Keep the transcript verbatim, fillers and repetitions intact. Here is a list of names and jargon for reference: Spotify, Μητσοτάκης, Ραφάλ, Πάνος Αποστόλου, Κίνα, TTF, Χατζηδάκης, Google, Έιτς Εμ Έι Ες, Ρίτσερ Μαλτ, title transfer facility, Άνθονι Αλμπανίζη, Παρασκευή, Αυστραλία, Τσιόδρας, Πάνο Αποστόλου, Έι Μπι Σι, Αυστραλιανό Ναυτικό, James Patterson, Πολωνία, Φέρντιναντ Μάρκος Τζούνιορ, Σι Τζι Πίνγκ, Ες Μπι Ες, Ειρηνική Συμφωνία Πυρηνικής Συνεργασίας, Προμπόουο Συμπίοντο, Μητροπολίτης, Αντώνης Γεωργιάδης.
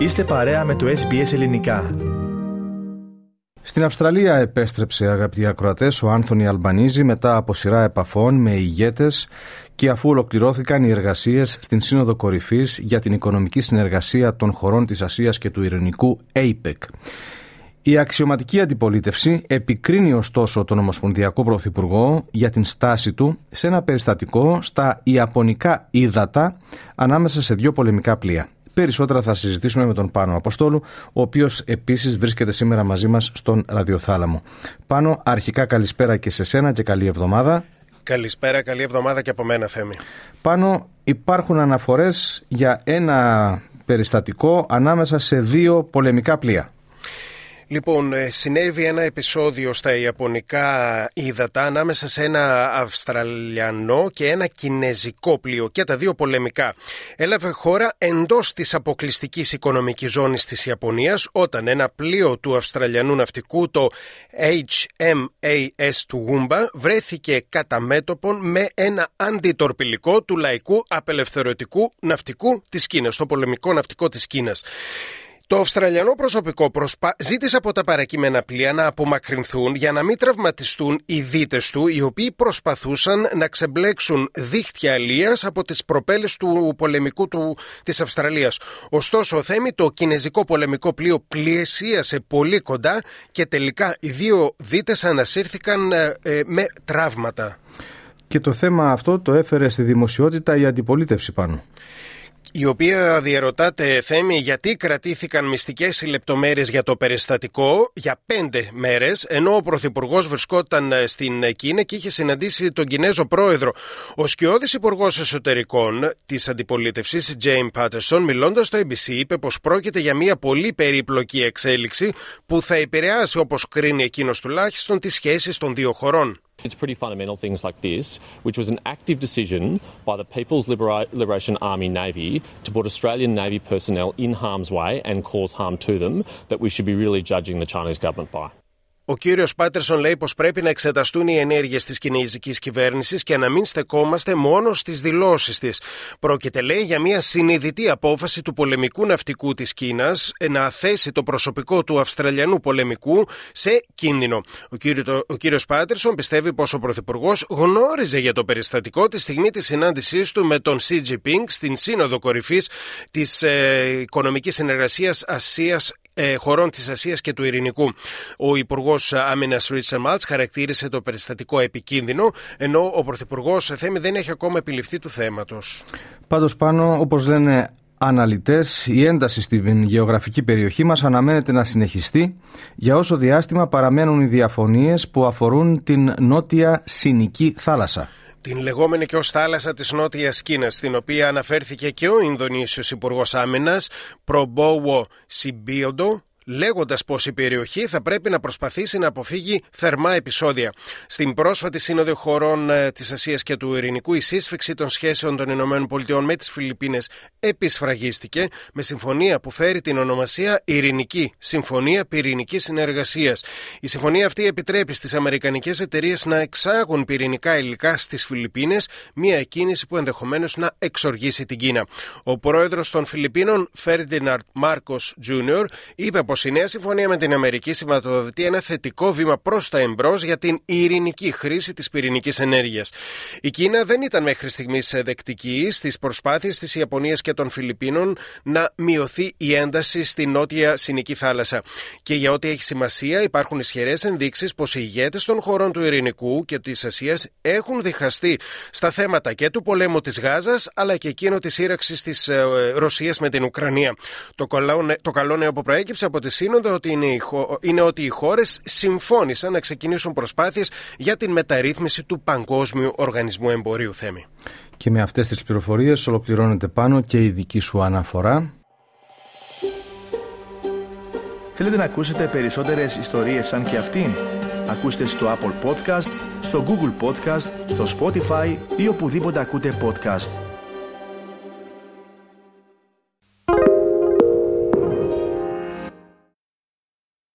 Είστε παρέα με το Ες Μπι Ες Ελληνικά. Στην Αυστραλία επέστρεψε, αγαπητοί ακροατές, ο Άνθονι Αλμπανίζη μετά από σειρά επαφών με ηγέτες και αφού ολοκληρώθηκαν οι εργασίες στην Σύνοδο Κορυφής για την Οικονομική Συνεργασία των Χωρών της Ασίας και του Ειρηνικού έι πι ι σι. Η αξιωματική αντιπολίτευση επικρίνει ωστόσο τον Ομοσπονδιακό Πρωθυπουργό για την στάση του σε ένα περιστατικό στα Ιαπωνικά ύδατα ανάμεσα σε δύο πολεμικά πλοία. Περισσότερα θα συζητήσουμε με τον Πάνο Αποστόλου, ο οποίος επίσης βρίσκεται σήμερα μαζί μας στον ραδιοθάλαμο. Πάνο, αρχικά καλησπέρα και σε σένα και καλή εβδομάδα. Καλησπέρα, καλή εβδομάδα και από μένα, Θέμη. Πάνο, υπάρχουν αναφορές για ένα περιστατικό ανάμεσα σε δύο πολεμικά πλοία. Λοιπόν, συνέβη ένα επεισόδιο στα Ιαπωνικά ύδατα ανάμεσα σε ένα Αυστραλιανό και ένα Κινέζικο πλοίο και τα δύο πολεμικά. Έλαβε χώρα εντός της αποκλειστικής οικονομικής ζώνης της Ιαπωνίας όταν ένα πλοίο του Αυστραλιανού Ναυτικού, το Έιτς Εμ Έι Ες του Γούμπα, βρέθηκε κατά μέτωπον με ένα αντιτορπιλικό του Λαϊκού Απελευθερωτικού Ναυτικού της Κίνας, το πολεμικό ναυτικό της Κίνας. Το Αυστραλιανό προσωπικό προσπα... ζήτησε από τα παρακείμενα πλοία να απομακρυνθούν για να μην τραυματιστούν οι δίτες του, οι οποίοι προσπαθούσαν να ξεμπλέξουν δίχτυα αλίας από τις προπέλες του πολεμικού του... της Αυστραλίας. Ωστόσο, ο Θέμη, το κινέζικο πολεμικό πλοίο πλησίασε πολύ κοντά και τελικά οι δύο δίτες ανασύρθηκαν ε, με τραύματα. Και το θέμα αυτό το έφερε στη δημοσιότητα η αντιπολίτευση, Πάνω. Η οποία διαρωτάται, Θέμη, γιατί κρατήθηκαν μυστικές οι λεπτομέρειες για το περιστατικό για πέντε μέρες, ενώ ο Πρωθυπουργός βρισκόταν στην Κίνα και είχε συναντήσει τον Κινέζο Πρόεδρο. Ο σκιώδης Υπουργός Εσωτερικών της Αντιπολίτευσης, James Patterson, μιλώντας στο Έι Μπι Σι, είπε πως πρόκειται για μια πολύ περίπλοκη εξέλιξη που θα επηρεάσει, όπως κρίνει εκείνος τουλάχιστον, τις σχέσεις των δύο χωρών. It's pretty fundamental things like this, which was an active decision by the People's Libera- Liberation Army Navy to put Australian Navy personnel in harm's way and cause harm to them, that we should be really judging the Chinese government by. Ο κύριος Πάτερσον λέει πως πρέπει να εξεταστούν οι ενέργειες της κινέζικης κυβέρνησης και να μην στεκόμαστε μόνο στις δηλώσεις της. Πρόκειται, λέει, για μια συνειδητή απόφαση του πολεμικού ναυτικού της Κίνας να θέσει το προσωπικό του Αυστραλιανού πολεμικού σε κίνδυνο. Ο, κύριο, ο κύριος Πάτερσον πιστεύει πως ο Πρωθυπουργός γνώριζε για το περιστατικό τη στιγμή της συνάντησής του με τον Σι Τζι Πίνγκ στην Σύνοδο Κορυφής της ε, Οικονομικής Συνεργασίας Ασίας Χωρών της Ασίας και του Ειρηνικού. Ο Υπουργός Άμυνας Ρίτσερ Μαλτ χαρακτήρισε το περιστατικό επικίνδυνο, ενώ ο Πρωθυπουργός, Θέμη, δεν έχει ακόμα επιληφθεί του θέματος. Πάντως, Πάνω, όπως λένε αναλυτές, η ένταση στην γεωγραφική περιοχή μας αναμένεται να συνεχιστεί για όσο διάστημα παραμένουν οι διαφωνίες που αφορούν την νότια Σινική θάλασσα. Την λεγόμενη και ως θάλασσα της Νότιας Κίνας, στην οποία αναφέρθηκε και ο Ινδονήσιος Υπουργός Άμυνας, Προμπόουο Συμπίοντο, λέγοντας πως η περιοχή θα πρέπει να προσπαθήσει να αποφύγει θερμά επεισόδια. Στην πρόσφατη Σύνοδο Χωρών της Ασίας και του Ειρηνικού, η σύσφιξη των σχέσεων των ΗΠΑ με τις Φιλιππίνες επισφραγίστηκε με συμφωνία που φέρει την ονομασία Ειρηνική Συμφωνία Πυρηνικής Συνεργασίας. Η συμφωνία αυτή επιτρέπει στις αμερικανικές εταιρείες να εξάγουν πυρηνικά υλικά στις Φιλιππίνες, μια κίνηση που ενδεχομένως να εξοργήσει την Κίνα. Ο πρόεδρος των Φιλιππίνων, Φέρντιναντ Μάρκος Τζούνιορ, είπε πως η νέα συμφωνία με την Αμερική σηματοδοτεί ένα θετικό βήμα προς τα εμπρός για την ειρηνική χρήση της πυρηνικής ενέργειας. Η Κίνα δεν ήταν μέχρι στιγμής δεκτική στις προσπάθειες της Ιαπωνίας και των Φιλιππίνων να μειωθεί η ένταση στη νότια Σινική θάλασσα. Και για ό,τι έχει σημασία, υπάρχουν ισχυρές ενδείξεις πως οι ηγέτες των χωρών του Ειρηνικού και της Ασίας έχουν διχαστεί στα θέματα και του πολέμου της Γάζας αλλά και εκείνο της σύραξης της Ρωσίας με την Ουκρανία. Το καλό νέο που προέκυψε από τη Σύνοδο ότι είναι, χω... είναι ότι οι χώρες συμφώνησαν να ξεκινήσουν προσπάθειες για την μεταρρύθμιση του Παγκόσμιου Οργανισμού Εμπορίου, Θέμη. Και με αυτές τις πληροφορίες ολοκληρώνεται, Πάνω, και η δική σου αναφορά. Θέλετε να ακούσετε περισσότερες ιστορίες σαν και αυτήν? Ακούστε στο Apple Podcast, στο Google Podcast, στο Spotify ή οπουδήποτε ακούτε podcast.